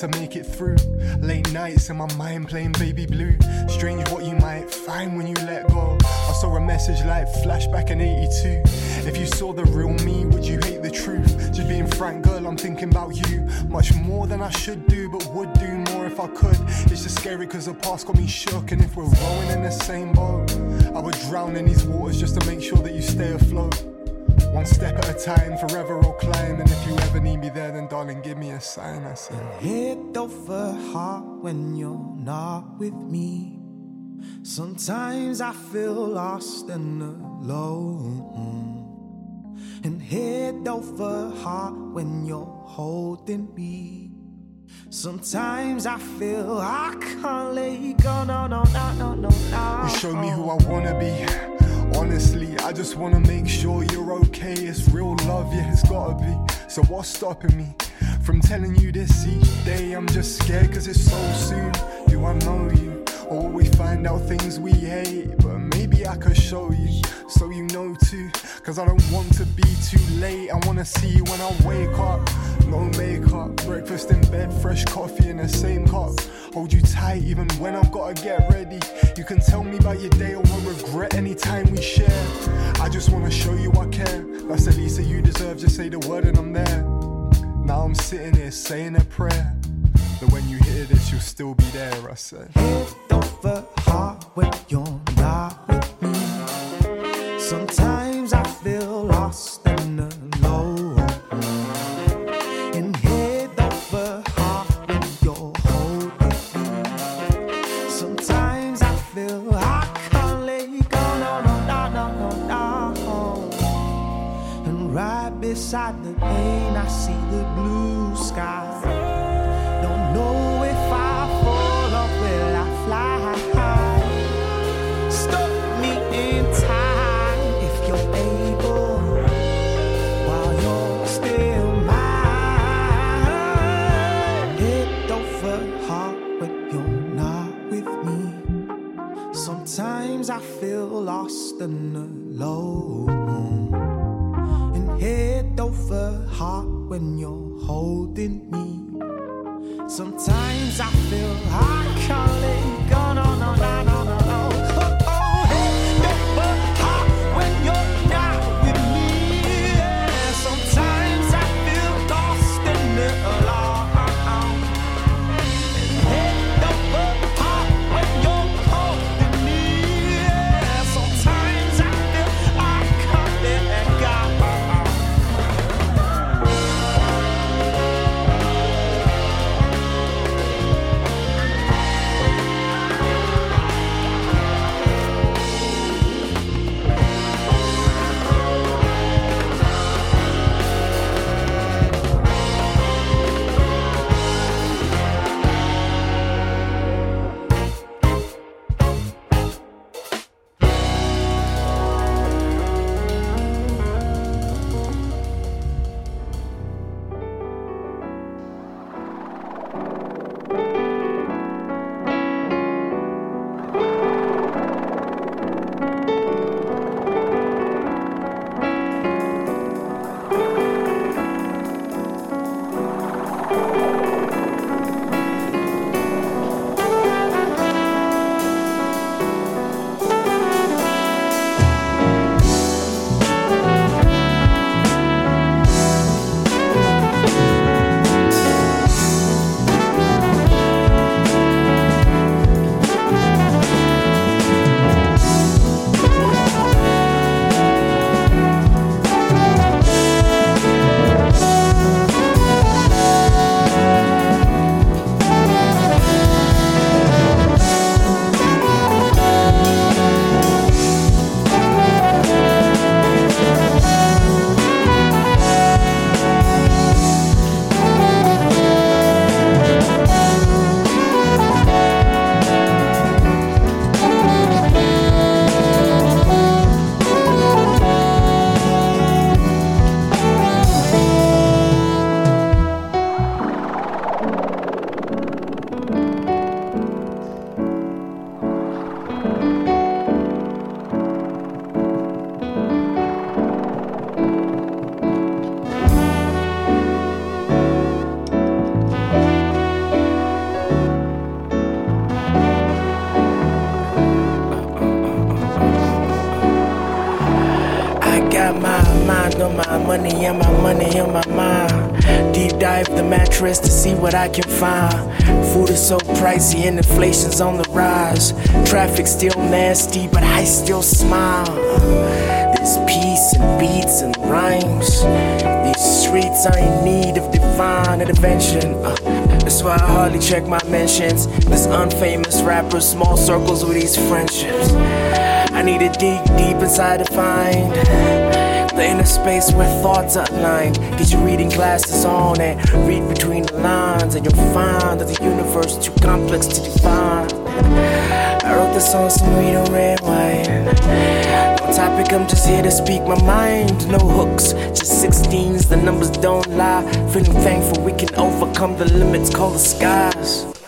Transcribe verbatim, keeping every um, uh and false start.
To make it through late nights and my mind playing baby blue. Strange what you might find when you let go. I saw a message like flashback in eighty-two. If you saw the real me, would you hate the truth? Just being frank, girl, I'm thinking about you much more than I should do, but would do more if I could. It's just scary cause the past got me shook, and if we're rowing in the same boat, I would drown in these waters just to make sure that you stay afloat. One step at a time, forever I'll climb. And if you ever need me there, then darling, give me a sign, I said. Head over heart when you're not with me. Sometimes I feel lost and alone. And head over heart when you're holding me. Sometimes I feel I can't let go, no, no, no, no, no, no. You show me who I wanna be. Honestly, I just wanna make sure you're okay. It's real love, yeah, it's gotta be. So what's stopping me from telling you this each day? I'm just scared cause it's so soon. Do I know you? Or will we find out things we hate? But maybe I could show you, so you know too. Cause I don't want to be too late. I wanna see you when I wake up. No makeup, breakfast in bed, fresh coffee in the same cup. Hold you tight even when I've gotta get ready. You can tell me about your day or won't regret any time we share. I just wanna show you I care. That's the least that you deserve, just say the word and I'm there. Now I'm sitting here saying a prayer that when you hear this you'll still be there, I said. Head over heart when you're not with me. Sometimes I feel lost and alone. beside the pain, I see the blue sky. Don't know if I fall or will I fly high. Stop me in time if you're able, while you're still mine. Head over heart when you're not with me. Sometimes I feel lost and alone. Head over heart when you're holding me. Sometimes I feel I can't let go. No, no, no, no, no, no. Oh, oh, head over heart when you're not with me. Yeah. Sometimes I feel lost and alone. Head over heart when you're holding me. Yeah. Sometimes I feel I can't let go. Money and my money in my mind. Deep dive the mattress to see what I can find. Food is so pricey and inflation's on the rise. Traffic's still nasty, but I still smile. There's peace and beats and rhymes. These streets are in need of divine intervention. Uh, that's why I hardly check my mentions. This unfamous rapper, small circles with these friendships. I need to dig deep inside to find the inner space where thoughts are aligned. Get your reading glasses on and read between the lines, and you'll find that the universe is too complex to define. I wrote this song so we don't red wine. No topic, I'm just here to speak my mind. No hooks, just sixteens, the numbers don't lie. Feeling thankful we can overcome the limits, call the skies.